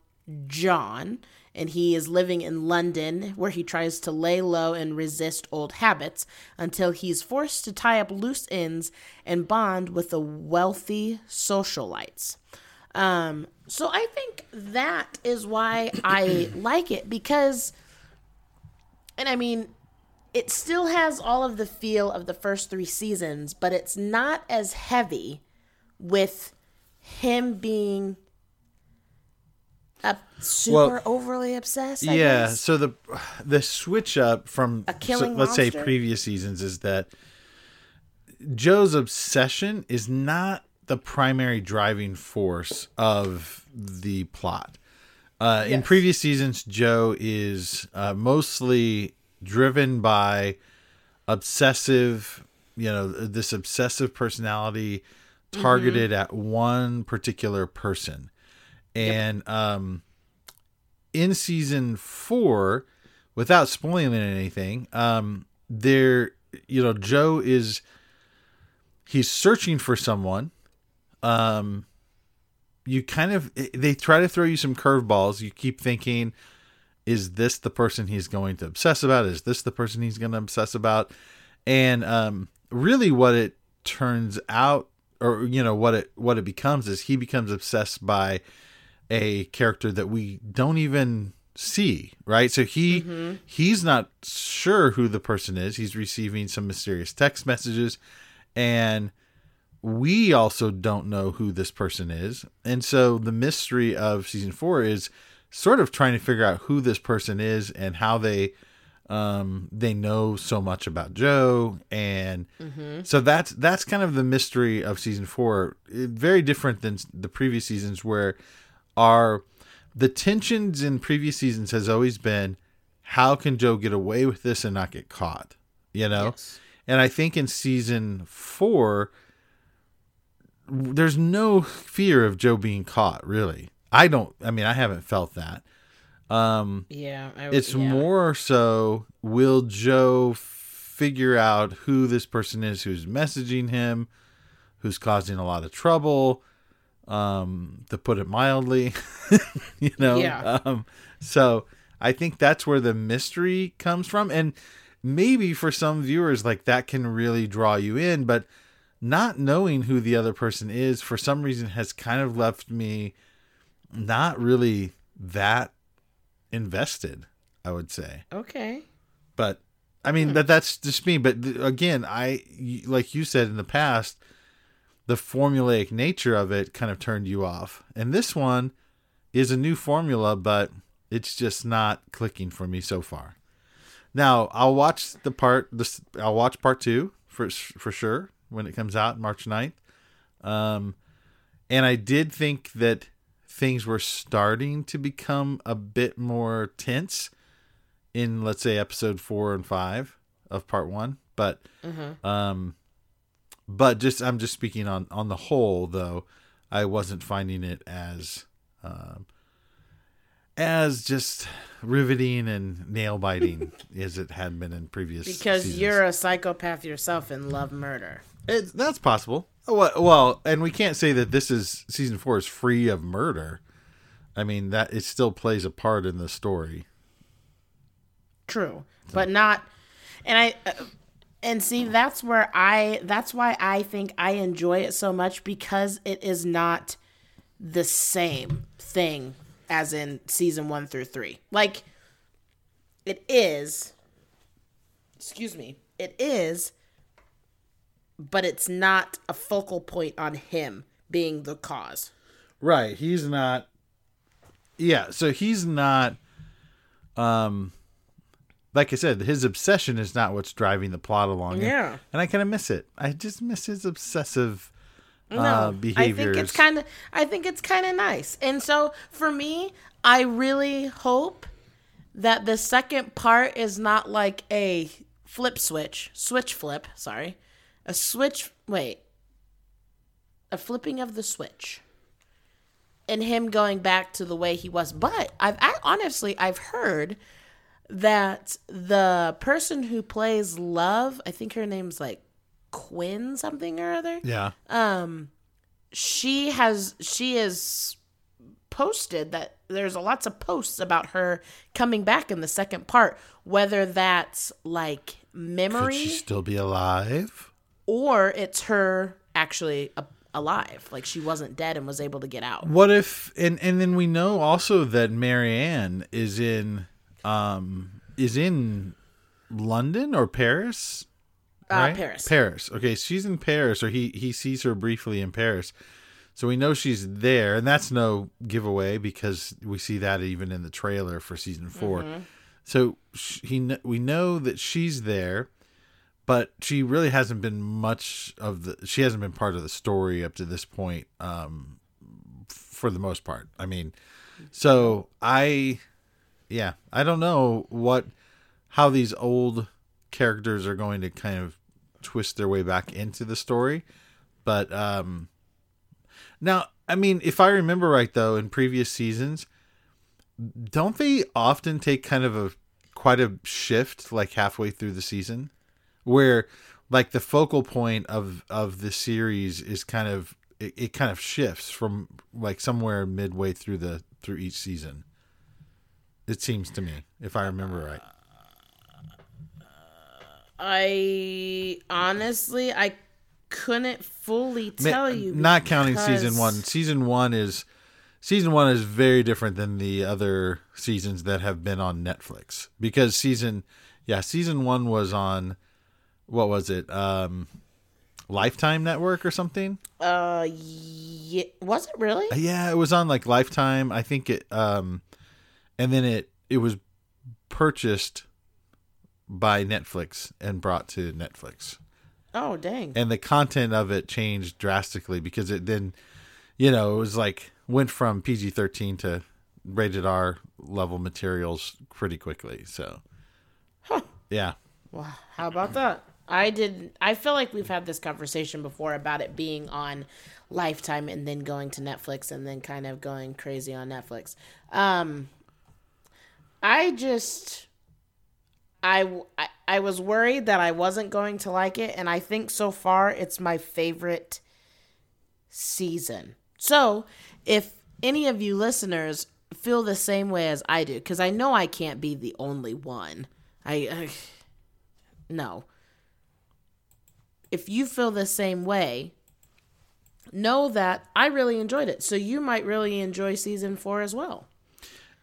John. And he is living in London, where he tries to lay low and resist old habits until he's forced to tie up loose ends and bond with the wealthy socialites. So I think that is why I like it, because, and I mean, it still has all of the feel of the first 3 seasons, but it's not as heavy with him being overly obsessed. I guess. So the switch up from let's say previous seasons is that Joe's obsession is not the primary driving force of the plot. In previous seasons, Joe is mostly driven by this obsessive personality targeted at one particular person. And in season 4, without spoiling anything, Joe is, he's searching for someone. They try to throw you some curveballs. You keep thinking, is this the person he's going to obsess about? Is this the person he's going to obsess about? And really what it turns out, or, what it becomes is he becomes obsessed by a character that we don't even see, right? So he's not sure who the person is. He's receiving some mysterious text messages, and we also don't know who this person is. And so the mystery of season 4 is sort of trying to figure out who this person is and how they know so much about Joe. And so that's kind of the mystery of season 4. Very different than the previous seasons, where the tensions in previous seasons has always been, how can Joe get away with this and not get caught? Yes. And I think in season 4, there's no fear of Joe being caught, really. I haven't felt that. More so, will Joe figure out who this person is who's messaging him, who's causing a lot of trouble? to put it mildly, you know? Yeah. So I think that's where the mystery comes from. And maybe for some viewers, like, that can really draw you in, but not knowing who the other person is for some reason has kind of left me not really that invested, I would say. Okay. But I mean, that's just me. But again, I, like you said in the past, the formulaic nature of it kind of turned you off. And this one is a new formula, but it's just not clicking for me so far. Now, I'll watch part two for sure when it comes out March 9th. And I did think that things were starting to become a bit more tense in, let's say, episode 4 and 5 of part one. But, I'm just speaking on the whole, though, I wasn't finding it as just riveting and nail biting as it had been in previous seasons. You're a psychopath yourself and love murder. That's possible. Well, and we can't say that this is season 4 is free of murder. I mean, that it still plays a part in the story. True, so. But not. And see, that's why I think I enjoy it so much, because it is not the same thing as in season 1 through 3. Like, it is, but it's not a focal point on him being the cause. Right. He's not. Yeah. So he's not, like I said, his obsession is not what's driving the plot along. Yeah. And I kind of miss it. I just miss his obsessive behaviors. I think it's kind of nice. And so for me, I really hope that the second part is not like a a flipping of the switch and him going back to the way he was. But I've heard that the person who plays Love, I think her name's like Quinn something or other. Yeah. She has posted that there's lots of posts about her coming back in the second part, whether that's like memory. Could she still be alive? Or it's her actually alive. Like, she wasn't dead and was able to get out. What if, and then we know also that Marianne is in London or Paris? Right? Paris. Okay, she's in Paris, or he sees her briefly in Paris. So we know she's there, and that's no giveaway because we see that even in the trailer for season 4. Mm-hmm. So we know that she's there, but she really hasn't been she hasn't been part of the story up to this point, for the most part. I mean, so I don't know how these old characters are going to kind of twist their way back into the story. But now, I mean, if I remember right, though, in previous seasons, don't they often take kind of quite a shift like halfway through the season where like the focal point of the series is kind of, it kind of shifts from like somewhere midway through each season? It seems to me, if I remember right. I honestly, I couldn't fully tell you. Not counting season 1. Season 1 is very different than the other seasons that have been on Netflix, because season 1 was on, what was it? Lifetime Network or something? Yeah. Was it really? Yeah, it was on like Lifetime. I think it and then it was purchased by Netflix and brought to Netflix. Oh, dang. And the content of it changed drastically because it then, you know, it was like went from PG-13 to rated R level materials pretty quickly. So, yeah. Wow. How about that? I feel like we've had this conversation before about it being on Lifetime and then going to Netflix and then kind of going crazy on Netflix. I was worried that I wasn't going to like it, and I think so far it's my favorite season. So if any of you listeners feel the same way as I do, because I know I can't be the only one. No. If you feel the same way, know that I really enjoyed it. So you might really enjoy season 4 as well.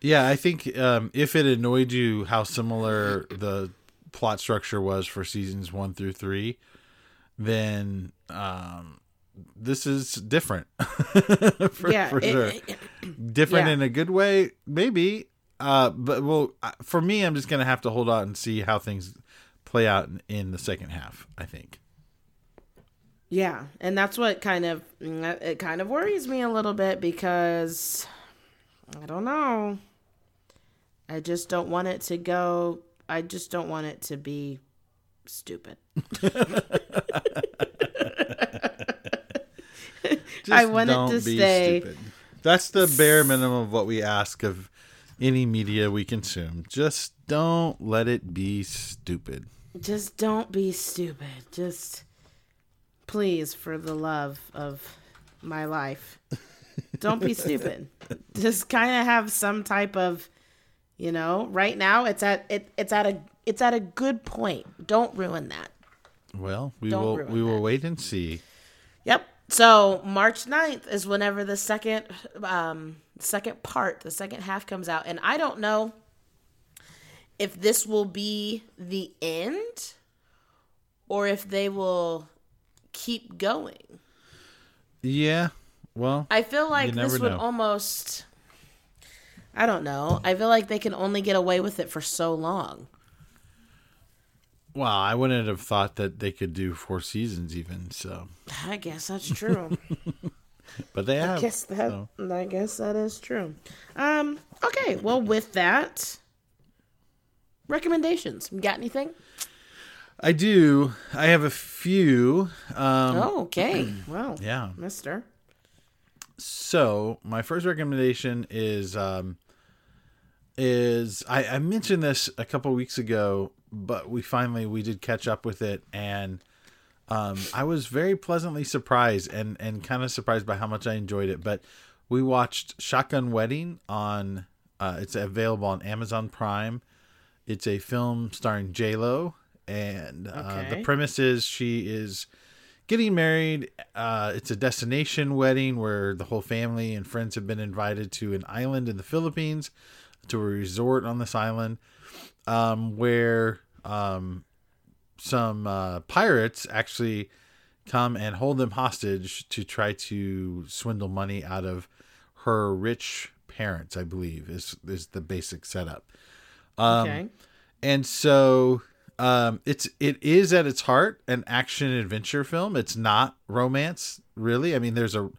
Yeah, I think if it annoyed you how similar the plot structure was for seasons 1 through 3, then this is different. Different in a good way, maybe. But well, for me, I'm just going to have to hold out and see how things play out in the second half, I think. Yeah, and that's what kind of worries me a little bit, because I don't know. I just don't want it to go. I just don't want it to be stupid. I want it to stay stupid. That's the bare minimum of what we ask of any media we consume. Just don't let it be stupid. Just don't be stupid. Just please, for the love of my life, don't be stupid. Just kind of have some type of, you know, right now it's at a good point. Don't ruin that. Well, we will wait and see. Yep. So March 9th is whenever the second half comes out. And I don't know if this will be the end or if they will keep going. Yeah. Well, I feel like this would almost, I don't know. I feel like they can only get away with it for so long. Well, I wouldn't have thought that they could do 4 seasons even, so. I guess that's true. But they have. I guess that is true. Okay, well, with that, recommendations. You got anything? I do. I have a few. Okay. Wow. Yeah. Mister. So my first recommendation is I mentioned this a couple weeks ago, but we did catch up with it, and I was very pleasantly surprised and kind of surprised by how much I enjoyed it. But we watched Shotgun Wedding on it's available on Amazon Prime. It's a film starring J-Lo, and the premise is she is getting married. It's a destination wedding where the whole family and friends have been invited to an island in the Philippines, to a resort on this island, where some pirates actually come and hold them hostage to try to swindle money out of her rich parents, I believe, is the basic setup. And so... It is at its heart an action adventure film. It's not romance, really. I mean, there's a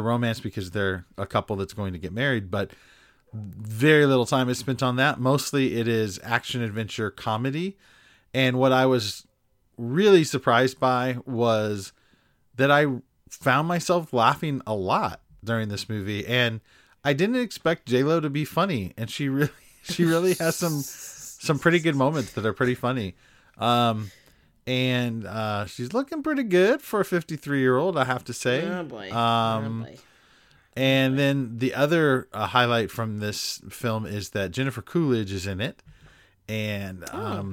romance because they're a couple that's going to get married, but very little time is spent on that. Mostly it is action adventure comedy. And what I was really surprised by was that I found myself laughing a lot during this movie, and I didn't expect J-Lo to be funny, and she really has some pretty good moments that are pretty funny. And she's looking pretty good for a 53-year-old, I have to say. Oh boy. And then the other highlight from this film is that Jennifer Coolidge is in it. And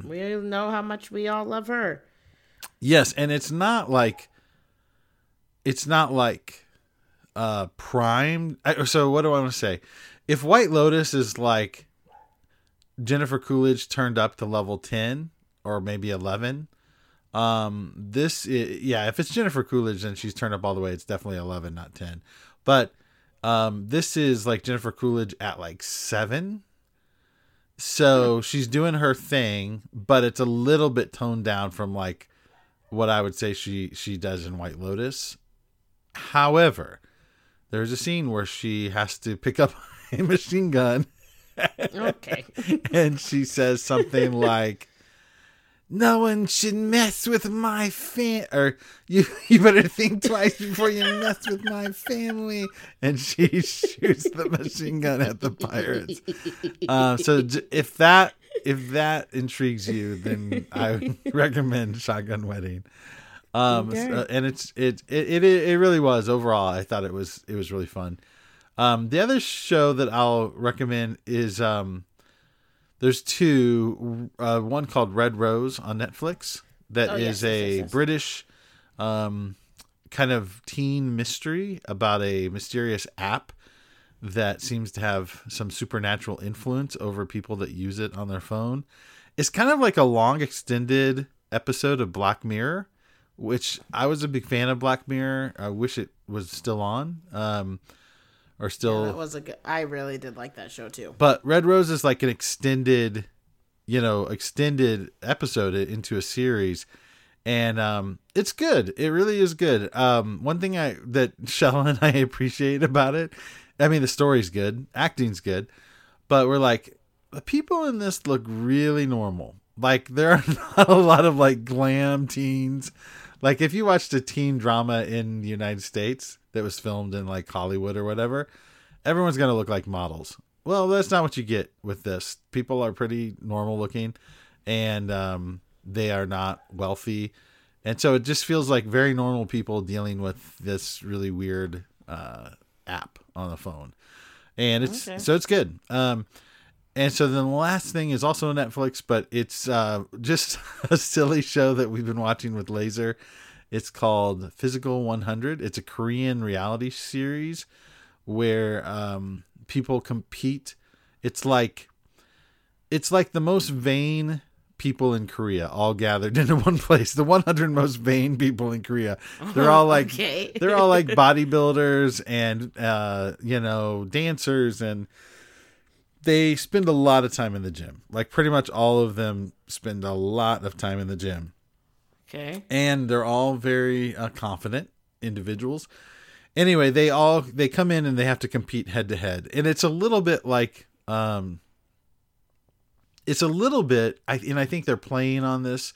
we know how much we all love her. Yes. And it's not like prime. So what do I want to say? If White Lotus is like Jennifer Coolidge turned up to level 10 or maybe 11. If it's Jennifer Coolidge and she's turned up all the way, it's definitely 11, not 10. But this is like Jennifer Coolidge at like 7. So she's doing her thing, but it's a little bit toned down from like what I would say she does in White Lotus. However, there's a scene where she has to pick up a machine gun. Okay. And she says something like, "No one should mess with my family," or you better think twice before you mess with my family. And she shoots the machine gun at the pirates. So if that intrigues you, then I would recommend Shotgun Wedding. And it really was overall. I thought it was really fun. The other show that I'll recommend is there's two. One called Red Rose on Netflix that is a British kind of teen mystery about a mysterious app that seems to have some supernatural influence over people that use it on their phone. It's kind of like a long extended episode of Black Mirror, which I was a big fan of Black Mirror. I wish it was still on. That was I really did like that show too. But Red Rose is like an extended episode into a series, and it's good. It really is good. One thing that Shella and I appreciate about it, I mean, the story's good, acting's good, but we're like, the people in this look really normal. Like, there are not a lot of like glam teens. Like, if you watched a teen drama in the United States that was filmed in like Hollywood or whatever, everyone's going to look like models. Well, that's not what you get with this. People are pretty normal looking, and they are not wealthy. And so it just feels like very normal people dealing with this really weird app on the phone. And so it's good. And so then the last thing is also on Netflix, but it's just a silly show that we've been watching with Laser. It's called Physical 100. It's a Korean reality series where people compete. It's like the most vain people in Korea all gathered into one place. The 100 most vain people in Korea. They're all like they're all like bodybuilders and dancers, and they spend a lot of time in the gym. Like, pretty much all of them spend a lot of time in the gym. Okay. And they're all very confident individuals. Anyway, they come in and they have to compete head to head. And it's a little bit like, and I think they're playing on this,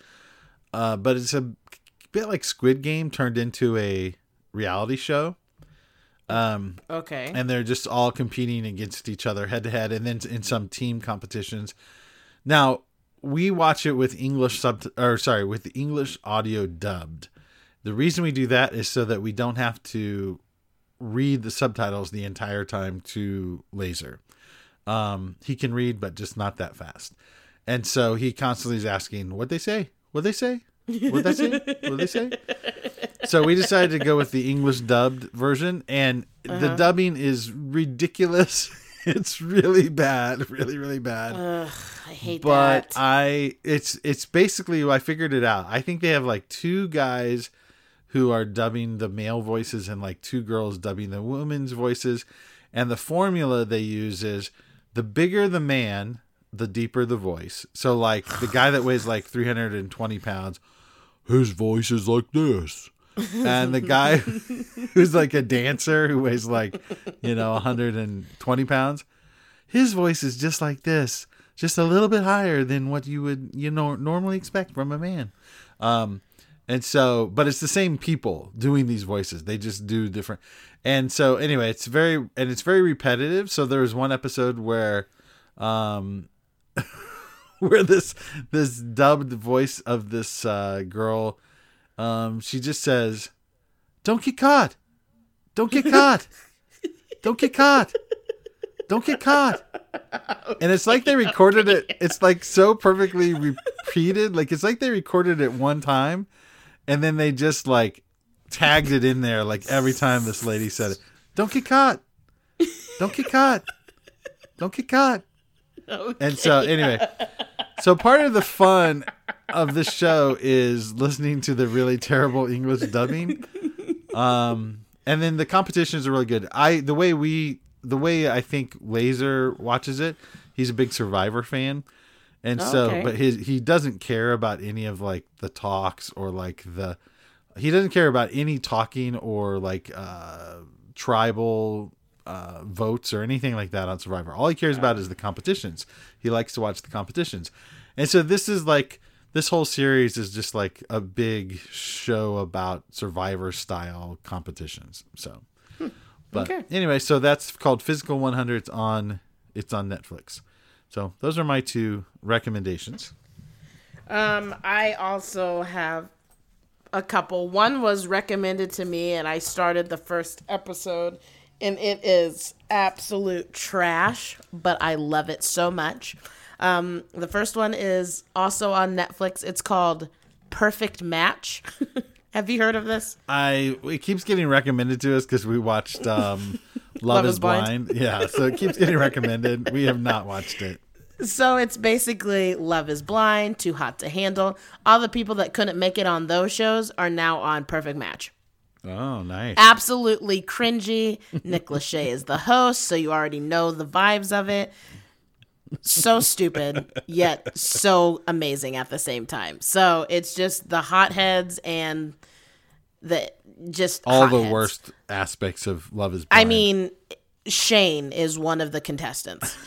but it's a bit like Squid Game turned into a reality show. And they're just all competing against each other head to head, and then in some team competitions. Now, we watch it with with English audio dubbed. The reason we do that is so that we don't have to read the subtitles the entire time to Laser. He can read, but just not that fast. And so he constantly is asking, "What'd they say? What'd they say? What'd they say? What'd they say?" So we decided to go with the English dubbed version, and the dubbing is ridiculous. It's really bad, really, really bad. Ugh, I hate that. But it's basically, I figured it out. I think they have like two guys who are dubbing the male voices and like two girls dubbing the women's voices. And the formula they use is the bigger the man, the deeper the voice. So like the guy that weighs like 320 pounds, his voice is like this. And the guy who's like a dancer who weighs like, 120 pounds, his voice is just like this, just a little bit higher than what you would, normally expect from a man. And so, but it's the same people doing these voices. They just do different. And so anyway, it's very repetitive. So there was one episode where, where this dubbed voice of this, girl, she just says, "Don't get caught. Don't get caught. Don't get caught. Don't get caught." And it's like they recorded it. It's like so perfectly repeated. Like, it's like they recorded it one time and then they just like tagged it in there. Like, every time this lady said it, "Don't get caught. Don't get caught. Don't get caught." Okay. And so anyway, so part of the fun of this show is listening to the really terrible English dubbing. And then the competitions are really good. The way I think Laser watches it, he's a big Survivor fan. And but he doesn't care about any of like the talks or like he doesn't care about any talking or like tribal votes or anything like that on Survivor. All he cares about is the competitions. He likes to watch the competitions. And so this whole series is just like a big show about Survivor style competitions. So, anyway, so that's called Physical 100. It's on Netflix. So those are my two recommendations. I also have a couple. One was recommended to me, and I started the first episode, and it is absolute trash, but I love it so much. The first one is also on Netflix. It's called Perfect Match. Have you heard of this? It keeps getting recommended to us because we watched Love is Blind. Yeah, so it keeps getting recommended. We have not watched it. So it's basically Love is Blind, Too Hot to Handle. All the people that couldn't make it on those shows are now on Perfect Match. Oh, nice. Absolutely cringy. Nick Lachey is the host, so you already know the vibes of it. So stupid, yet so amazing at the same time. So it's just the hotheads and the just all hotheads. The worst aspects of Love is Blind. I mean, Shane is one of the contestants.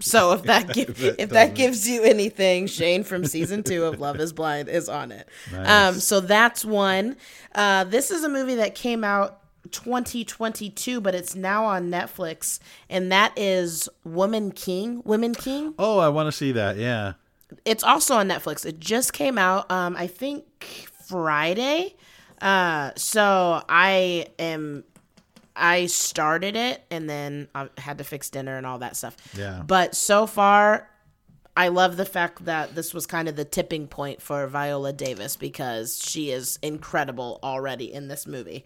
So if that gives you anything, Shane from season 2 of Love is Blind is on it. Nice. So that's one. This is a movie that came out 2022, but it's now on Netflix, and that is Woman King. Oh, I want to see that. Yeah, it's also on Netflix. It just came out I think Friday. So I started it, and then I had to fix dinner and all that stuff. Yeah. But so far, I love the fact that this was kind of the tipping point for Viola Davis, because she is incredible already in this movie.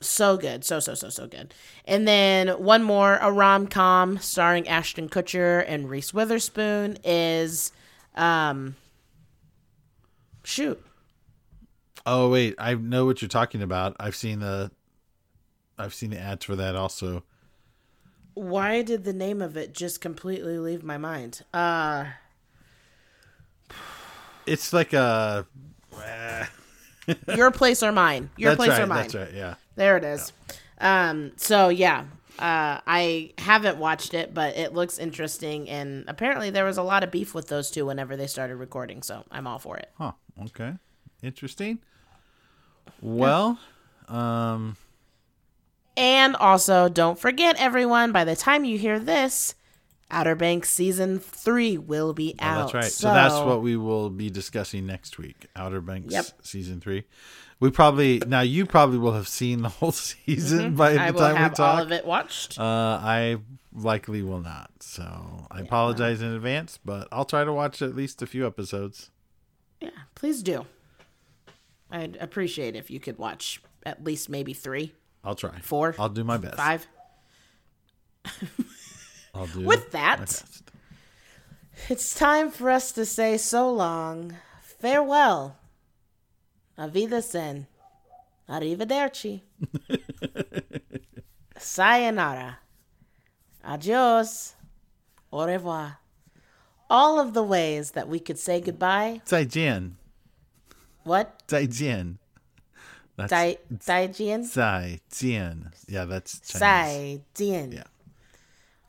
So good. So good. And then one more, a rom-com starring Ashton Kutcher and Reese Witherspoon is, shoot. Oh, wait. I know what you're talking about. I've seen the ads for that also. Why did the name of it just completely leave my mind? It's like a... Your Place or Mine. Your Place or Mine. That's right, yeah. There it is. Yeah. I haven't watched it, but it looks interesting. And apparently there was a lot of beef with those two whenever they started recording, so I'm all for it. Huh, okay. Interesting. Well, And also, don't forget, everyone, by the time you hear this, Outer Banks Season 3 will be out. Oh, that's right. So that's what we will be discussing next week, Outer Banks Season 3. You probably will have seen the whole season by the time we talk. I will have all of it watched. I likely will not, so I apologize in advance, but I'll try to watch at least a few episodes. Yeah, please do. I'd appreciate if you could watch at least maybe 3. I'll try. 4. I'll do my best. 5. I'll do with that, my best. It's time for us to say so long, farewell, avvidasen, arrivederci, sayonara, adios, au revoir. All of the ways that we could say goodbye. Zaijian. What? Zaijian. Zaijian. Yeah, that's Chinese. Zaijian. Yeah.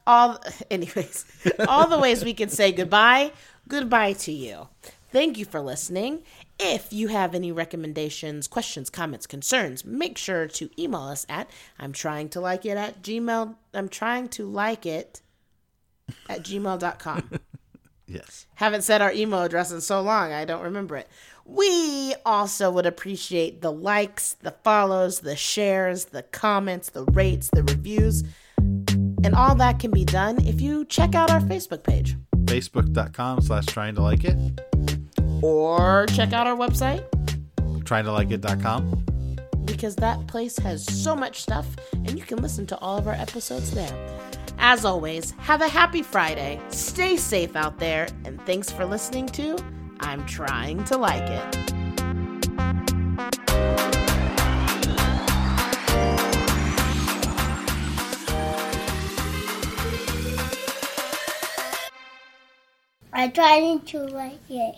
All the ways we can say goodbye. Goodbye to you. Thank you for listening. If you have any recommendations, questions, comments, concerns, make sure to email us at imtryingtolikeit@gmail.com. Yes. Haven't said our email address in so long, I don't remember it. We also would appreciate the likes, the follows, the shares, the comments, the rates, the reviews, and all that can be done if you check out our Facebook page. Facebook.com/tryingtolikeit. Or check out our website. tryingtolikeit.com. Because that place has so much stuff, and you can listen to all of our episodes there. As always, have a happy Friday, stay safe out there, and thanks for listening to I'm Trying to Like It. I'm trying to like it.